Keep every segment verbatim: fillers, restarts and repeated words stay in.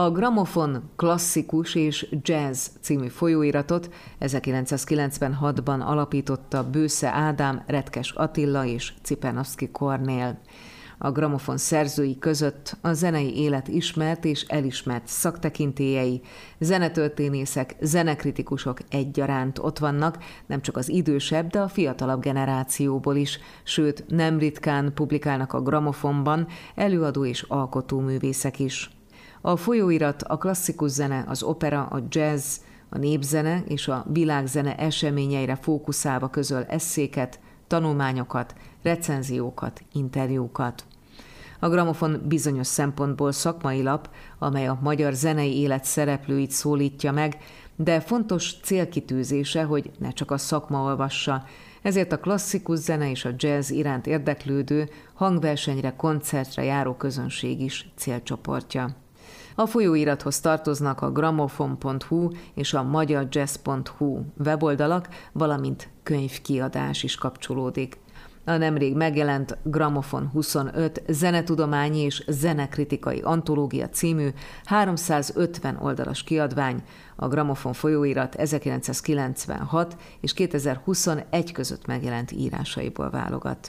a Gramofon klasszikus és jazz című folyóiratot ezerkilencszázkilencvenhatban alapította Bősze Ádám, Retkes Attila és Cipenovsky Kornél. A Gramofon szerzői között a zenei élet ismert és elismert szaktekintélyei, zenetörténészek, zenekritikusok egyaránt ott vannak, nem csak az idősebb, de a fiatalabb generációból is, sőt nem ritkán publikálnak a Gramofonban előadó és alkotó művészek is. A folyóirat a klasszikus zene, az opera, a jazz, a népzene és a világzene eseményeire fókuszálva közöl esszéket, tanulmányokat, recenziókat, interjúkat. A Gramofon bizonyos szempontból szakmai lap, amely a magyar zenei élet szereplőit szólítja meg, de fontos célkitűzése, hogy ne csak a szakma olvassa, ezért a klasszikus zene és a jazz iránt érdeklődő, hangversenyre, koncertre járó közönség is célcsoportja. A folyóirathoz tartoznak a gramofon pont hu és a magyar jazz pont hu weboldalak, valamint könyvkiadás is kapcsolódik. A nemrég megjelent Gramofon huszonöt zenetudományi és zenekritikai antológia című háromszázötven oldalas kiadvány a Gramofon folyóirat ezerkilencszázkilencvenhat és kétezer-huszonegy között megjelent írásaiból válogat.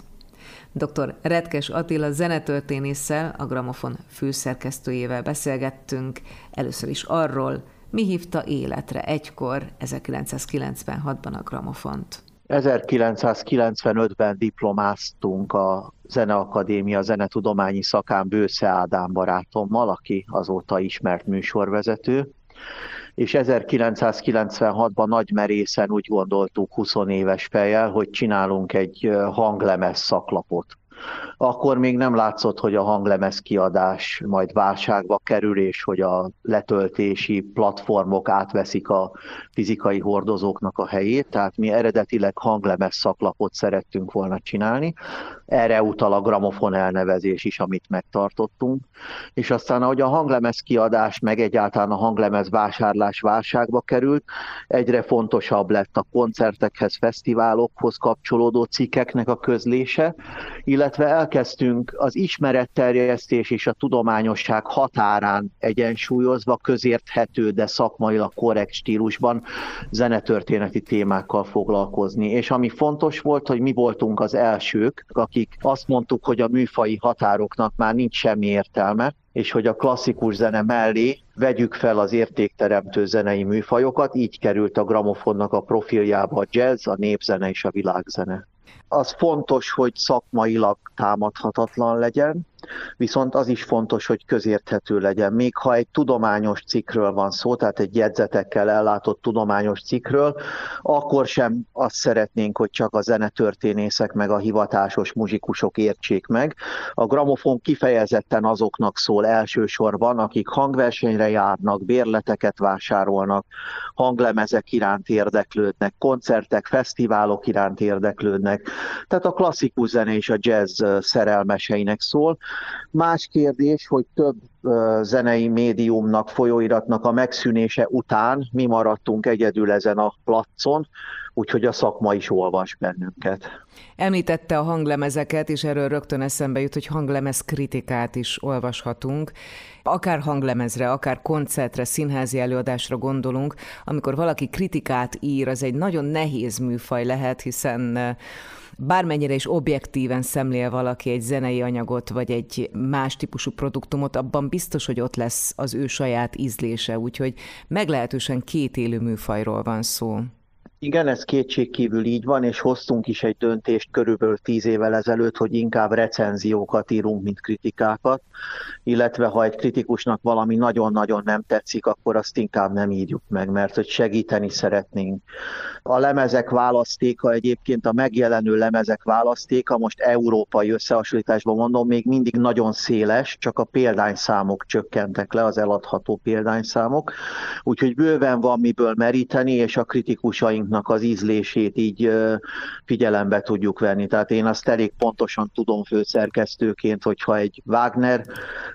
doktor Retkes Attila zenetörténésszel, a Gramofon főszerkesztőjével beszélgettünk először is arról, mi hívta életre egykor ezerkilencszázkilencvenhatban a Gramofont. ezerkilencszázkilencvenötben diplomáztunk a Zeneakadémia zenetudományi szakán Bősze Ádám barátommal, aki azóta ismert műsorvezető, és ezerkilencszázkilencvenhatban nagy merészen úgy gondoltuk húsz éves fejjel, hogy csinálunk egy hanglemez szaklapot. Akkor még nem látszott, hogy a hanglemez kiadás majd válságba kerül, és hogy a letöltési platformok átveszik a fizikai hordozóknak a helyét, tehát mi eredetileg hanglemez szaklapot szerettünk volna csinálni. Erre utal a Gramofon elnevezés is, amit megtartottunk. És aztán, ahogy a hanglemez kiadás, meg egyáltalán a hanglemez vásárlás válságba került, egyre fontosabb lett a koncertekhez, fesztiválokhoz kapcsolódó cikkeknek a közlése, illetve illetve elkezdtünk az ismeretterjesztés és a tudományosság határán egyensúlyozva, közérthető, de szakmailag korrekt stílusban zenetörténeti témákkal foglalkozni. És ami fontos volt, hogy mi voltunk az elsők, akik azt mondtuk, hogy a műfaji határoknak már nincs semmi értelme, és hogy a klasszikus zene mellé vegyük fel az értékteremtő zenei műfajokat, így került a Gramofonnak a profiljába a jazz, a népzene és a világzene. Az fontos, hogy szakmailag támadhatatlan legyen, viszont az is fontos, hogy közérthető legyen. Még ha egy tudományos cikkről van szó, tehát egy jegyzetekkel ellátott tudományos cikkről, akkor sem azt szeretnénk, hogy csak a zenetörténészek meg a hivatásos muzsikusok értsék meg. A Gramofon kifejezetten azoknak szól elsősorban, akik hangversenyre járnak, bérleteket vásárolnak, hanglemezek iránt érdeklődnek, koncertek, fesztiválok iránt érdeklődnek. Tehát a klasszikus zene és a jazz szerelmeseinek szól. Más kérdés, hogy több zenei médiumnak, folyóiratnak a megszűnése után mi maradtunk egyedül ezen a placon, úgyhogy a szakma is olvas bennünket. Említette a hanglemezeket, és erről rögtön eszembe jut, hogy hanglemez kritikát is olvashatunk. Akár hanglemezre, akár koncertre, színházi előadásra gondolunk, amikor valaki kritikát ír, az egy nagyon nehéz műfaj lehet, hiszen bármennyire is objektíven szemlél valaki egy zenei anyagot, vagy egy más típusú produktumot, abban biztos, hogy ott lesz az ő saját ízlése, úgyhogy meglehetősen kétélű műfajról van szó. Igen, ez kétségkívül így van, és hoztunk is egy döntést körülbelül tíz évvel ezelőtt, hogy inkább recenziókat írunk, mint kritikákat, illetve ha egy kritikusnak valami nagyon-nagyon nem tetszik, akkor azt inkább nem írjuk meg, mert hogy segíteni szeretnénk. A lemezek választéka egyébként, a megjelenő lemezek választéka, most európai összehasonlításban mondom, még mindig nagyon széles, csak a példányszámok csökkentek le, az eladható példányszámok, úgyhogy bőven van miből meríteni, és a kritikusaink az ízlését így figyelembe tudjuk venni. Tehát én azt elég pontosan tudom főszerkesztőként, hogyha egy Wagner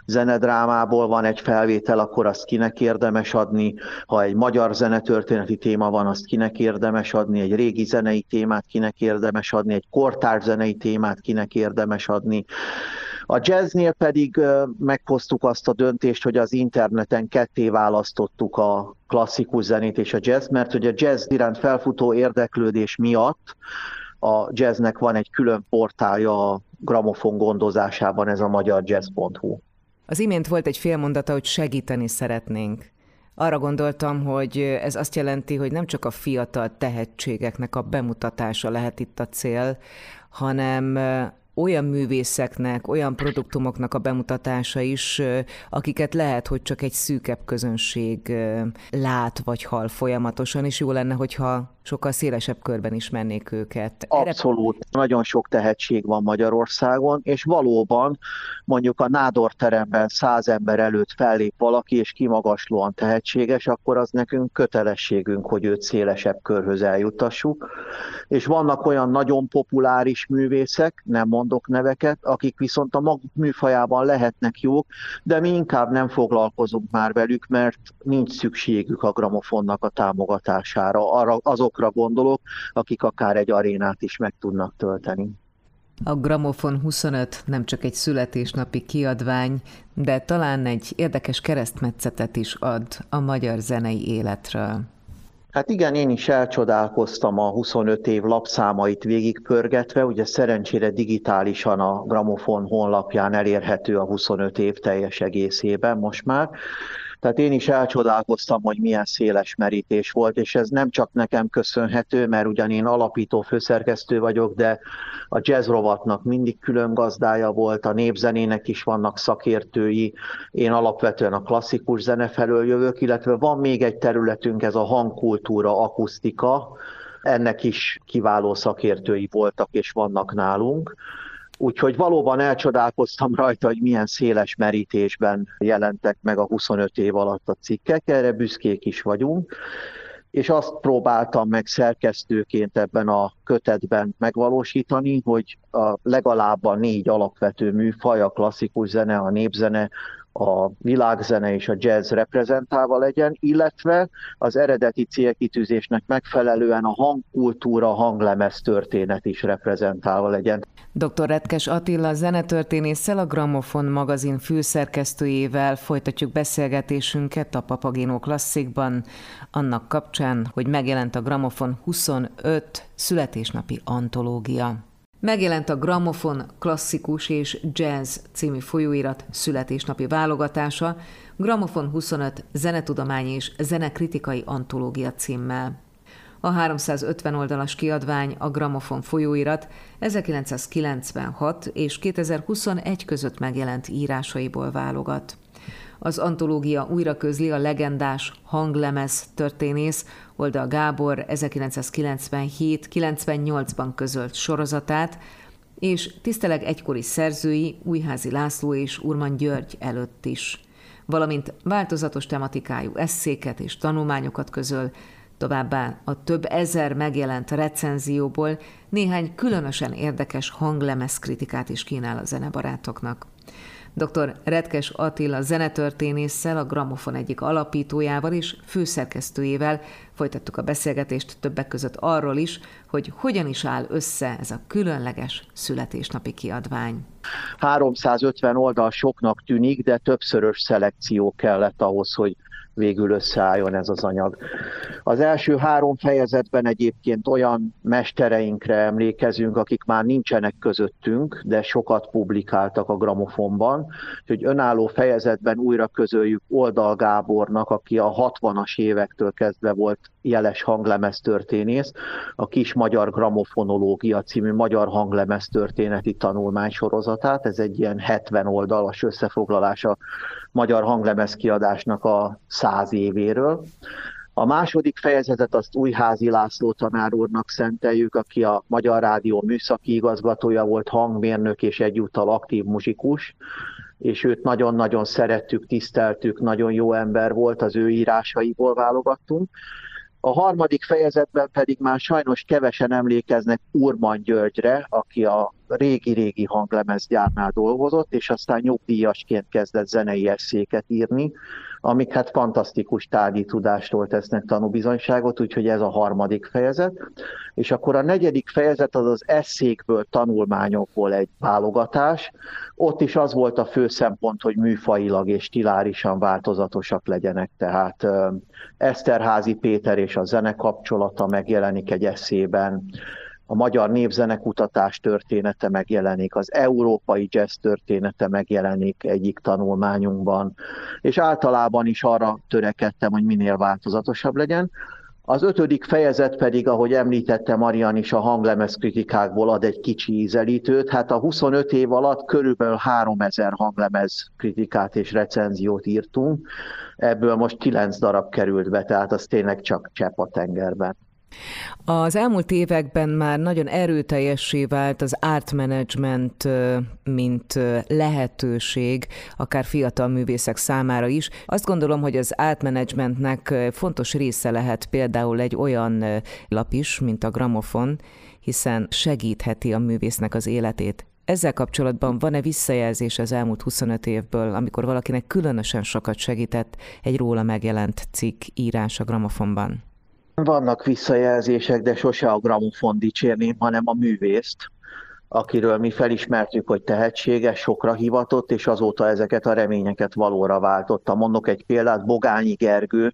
zenedrámából van egy felvétel, akkor azt kinek érdemes adni, ha egy magyar zenetörténeti téma van, azt kinek érdemes adni, egy régi zenei témát kinek érdemes adni, egy kortárs zenei témát kinek érdemes adni. A jazznél pedig meghoztuk azt a döntést, hogy az interneten ketté választottuk a klasszikus zenét és a jazz, mert hogy a jazz iránt felfutó érdeklődés miatt a jazznek van egy külön portálja a Gramofon gondozásában, ez a magyar jazz pont hu. Az imént volt egy félmondata, hogy segíteni szeretnénk. Arra gondoltam, hogy ez azt jelenti, hogy nem csak a fiatal tehetségeknek a bemutatása lehet itt a cél, hanem olyan művészeknek, olyan produktumoknak a bemutatása is, akiket lehet, hogy csak egy szűkebb közönség lát vagy hall folyamatosan, és jó lenne, hogyha sokkal szélesebb körben ismernék őket. Abszolút. Erre... Nagyon sok tehetség van Magyarországon, és valóban mondjuk a nádorteremben száz ember előtt fellép valaki, és kimagaslóan tehetséges, akkor az nekünk kötelességünk, hogy őt szélesebb körhöz eljuttassuk. És vannak olyan nagyon populáris művészek, nem mondok neveket, akik viszont a maguk műfajában lehetnek jók, de mi inkább nem foglalkozunk már velük, mert nincs szükségük a Gramofonnak a támogatására. Arra, azok gondolok, akik akár egy arénát is meg tudnak tölteni. A Gramofon huszonöt nem csak egy születésnapi kiadvány, de talán egy érdekes keresztmetszetet is ad a magyar zenei életről. Hát igen, én is elcsodálkoztam a huszonöt év lapszámait végigpörgetve, ugye szerencsére digitálisan a Gramofon honlapján elérhető a huszonöt év teljes egészében most már. Tehát én is elcsodálkoztam, hogy milyen széles merítés volt, és ez nem csak nekem köszönhető, mert ugyan én alapító főszerkesztő vagyok, de a jazz rovatnak mindig külön gazdája volt, a népzenének is vannak szakértői, én alapvetően a klasszikus zene felől jövök, illetve van még egy területünk, ez a hangkultúra, akusztika, ennek is kiváló szakértői voltak és vannak nálunk. Úgyhogy valóban elcsodálkoztam rajta, hogy milyen széles merítésben jelentek meg a huszonöt év alatt a cikkek, erre büszkék is vagyunk, és azt próbáltam meg szerkesztőként ebben a kötetben megvalósítani, hogy a legalább a négy alapvető műfaj, a klasszikus zene, a népzene, a világzene és a jazz reprezentálva legyen, illetve az eredeti célkitűzésnek megfelelően a hangkultúra, hanglemez történet is reprezentálva legyen. doktor Retkes Attila zenetörténésszel, a Gramofon magazin főszerkesztőjével folytatjuk beszélgetésünket a Papagino klasszikban, annak kapcsán, hogy megjelent a Gramofon huszonöt születésnapi antológia. Megjelent a Gramofon klasszikus és jazz című folyóirat születésnapi válogatása, Gramofon huszonöt zenetudományi és zenekritikai antológia címmel. A háromszázötven oldalas kiadvány, a Gramofon folyóirat ezerkilencszázkilencvenhat és kétezer-huszonegy között megjelent írásaiból válogat. Az antológia újra közli a legendás hanglemez történész Oldal Gábor ezerkilencszázkilencvenhét-kilencvennyolcban közölt sorozatát, és tiszteleg egykori szerzői, Újházi László és Urman György előtt is, valamint változatos tematikájú esszéket és tanulmányokat közöl, továbbá a több ezer megjelent recenzióból néhány különösen érdekes hanglemez kritikát is kínál a zenebarátoknak. doktor Retkes Attila zenetörténésszel, a Gramofon egyik alapítójával és főszerkesztőjével folytattuk a beszélgetést többek között arról is, hogy hogyan is áll össze ez a különleges születésnapi kiadvány. háromszázötven oldal soknak tűnik, de többszörös szelekció kellett ahhoz, hogy végül összeálljon ez az anyag. Az első három fejezetben egyébként olyan mestereinkre emlékezünk, akik már nincsenek közöttünk, de sokat publikáltak a Gramofonban, hogy önálló fejezetben újra közöljük Oldal Gábornak, aki a hatvanas évektől kezdve volt jeles hanglemeztörténész, a Kis Magyar Gramofonológia című magyar hanglemeztörténeti tanulmánysorozatát, ez egy ilyen hetven oldalas összefoglalása magyar hanglemezkiadásnak a száz évéről. A második fejezetet azt Újházi László tanár úrnak szenteljük, aki a Magyar Rádió műszaki igazgatója volt, hangmérnök és egyúttal aktív muzsikus, és őt nagyon-nagyon szerettük, tiszteltük, nagyon jó ember volt, az ő írásaiból válogattunk. A harmadik fejezetben pedig már sajnos kevesen emlékeznek Urman Györgyre, aki a régi-régi hanglemezgyárnál dolgozott, és aztán nyugdíjasként kezdett zenei eszéket írni, amik hát fantasztikus tárgyi tudástól tesznek tanúbizonyságot, úgyhogy ez a harmadik fejezet. És akkor a negyedik fejezet az az eszékből, tanulmányokból egy válogatás. Ott is az volt a fő szempont, hogy műfajilag és stilárisan változatosak legyenek. Tehát Esterházy Péter és a zene kapcsolata megjelenik egy eszében, a magyar népzenekutatás története megjelenik, az európai jazz története megjelenik egyik tanulmányunkban, és általában is arra törekedtem, hogy minél változatosabb legyen. Az ötödik fejezet pedig, ahogy említette Marian is, a hanglemezkritikákból ad egy kicsi ízelítőt. Hát a huszonöt év alatt körülbelül háromezer hanglemezkritikát és recenziót írtunk, ebből most kilenc darab került be, tehát az tényleg csak csepp a tengerben. Az elmúlt években már nagyon erőteljessé vált az art management, mint lehetőség, akár fiatal művészek számára is. Azt gondolom, hogy az art managementnek fontos része lehet például egy olyan lap is, mint a Gramofon, hiszen segítheti a művésznek az életét. Ezzel kapcsolatban van-e visszajelzés az elmúlt huszonöt évből, amikor valakinek különösen sokat segített egy róla megjelent cikk írás a Gramofonban? Vannak visszajelzések, de sose a Gramofon dicsérném, hanem a művészt, akiről mi felismertük, hogy tehetséges, sokra hivatott, és azóta ezeket a reményeket valóra váltotta. Mondok egy példát, Bogányi Gergő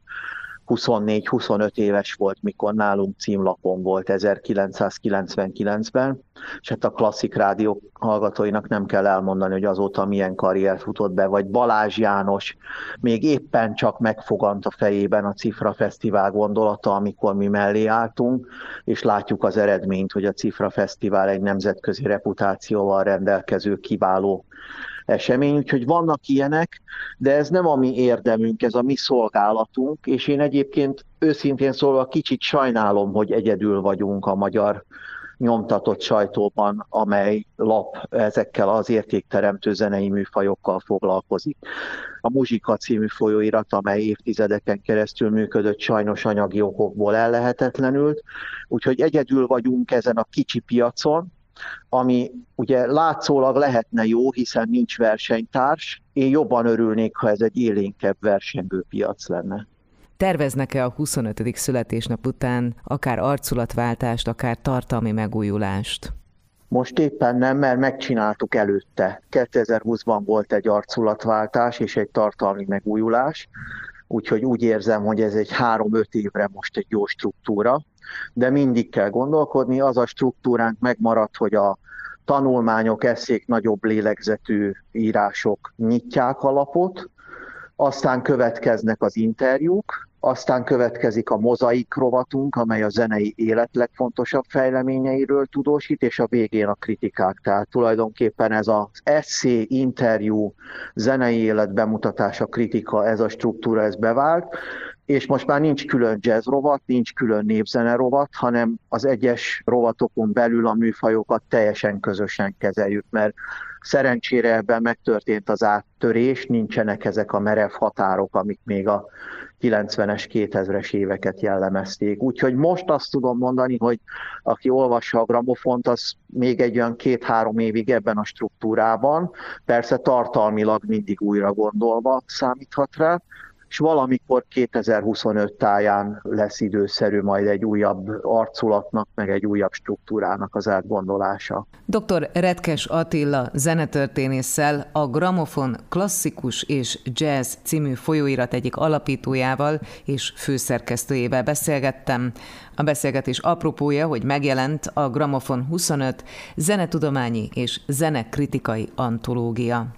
huszonnégy-huszonöt éves volt, mikor nálunk címlapon volt ezerkilencszázkilencvenkilencben, és hát a klasszik rádió hallgatóinak nem kell elmondani, hogy azóta milyen karriert futott be, vagy Balázs János még éppen csak megfogant a fejében a Cifra Fesztivál gondolata, amikor mi mellé álltunk, és látjuk az eredményt, hogy a Cifra Fesztivál egy nemzetközi reputációval rendelkező kiváló esemény, úgyhogy vannak ilyenek, de ez nem a mi érdemünk, ez a mi szolgálatunk, és én egyébként őszintén szólva kicsit sajnálom, hogy egyedül vagyunk a magyar nyomtatott sajtóban, amely lap ezekkel az értékteremtő zenei műfajokkal foglalkozik. A Muzsika című folyóirat, amely évtizedeken keresztül működött, sajnos anyagi okokból ellehetetlenült, úgyhogy egyedül vagyunk ezen a kicsi piacon, ami ugye látszólag lehetne jó, hiszen nincs versenytárs. Én jobban örülnék, ha ez egy élénkebb versengő piac lenne. Terveznek-e a huszonötödik születésnap után akár arculatváltást, akár tartalmi megújulást? Most éppen nem, mert megcsináltuk előtte. kétezer-húszban volt egy arculatváltás és egy tartalmi megújulás, úgyhogy úgy érzem, hogy ez egy három-öt évre most egy jó struktúra, de mindig kell gondolkodni. Az a struktúránk megmaradt, hogy a tanulmányok, eszék, nagyobb lélegzetű írások nyitják a lapot, aztán következnek az interjúk, aztán következik a mozaik rovatunk, amely a zenei élet legfontosabb fejleményeiről tudósít, és a végén a kritikák. Tehát tulajdonképpen ez az eszé, interjú, zenei élet bemutatása, kritika, ez a struktúra, ez bevált, és most már nincs külön jazz rovat, nincs külön népzene rovat, hanem az egyes rovatokon belül a műfajokat teljesen közösen kezeljük, mert szerencsére ebben megtörtént az áttörés, nincsenek ezek a merev határok, amik még a kilencvenes, kétezres éveket jellemezték. Úgyhogy most azt tudom mondani, hogy aki olvassa a Gramofont, az még egy olyan két-három évig ebben a struktúrában, persze tartalmilag mindig újra gondolva számíthat rá, és valamikor kétezer-huszonöt táján lesz időszerű majd egy újabb arculatnak, meg egy újabb struktúrának az átgondolása. doktor Retkes Attila zenetörténésszel, a Gramofon klasszikus és jazz című folyóirat egyik alapítójával és főszerkesztőjével beszélgettem. A beszélgetés apropója, hogy megjelent a Gramofon huszonöt zenetudományi és zenekritikai antológia.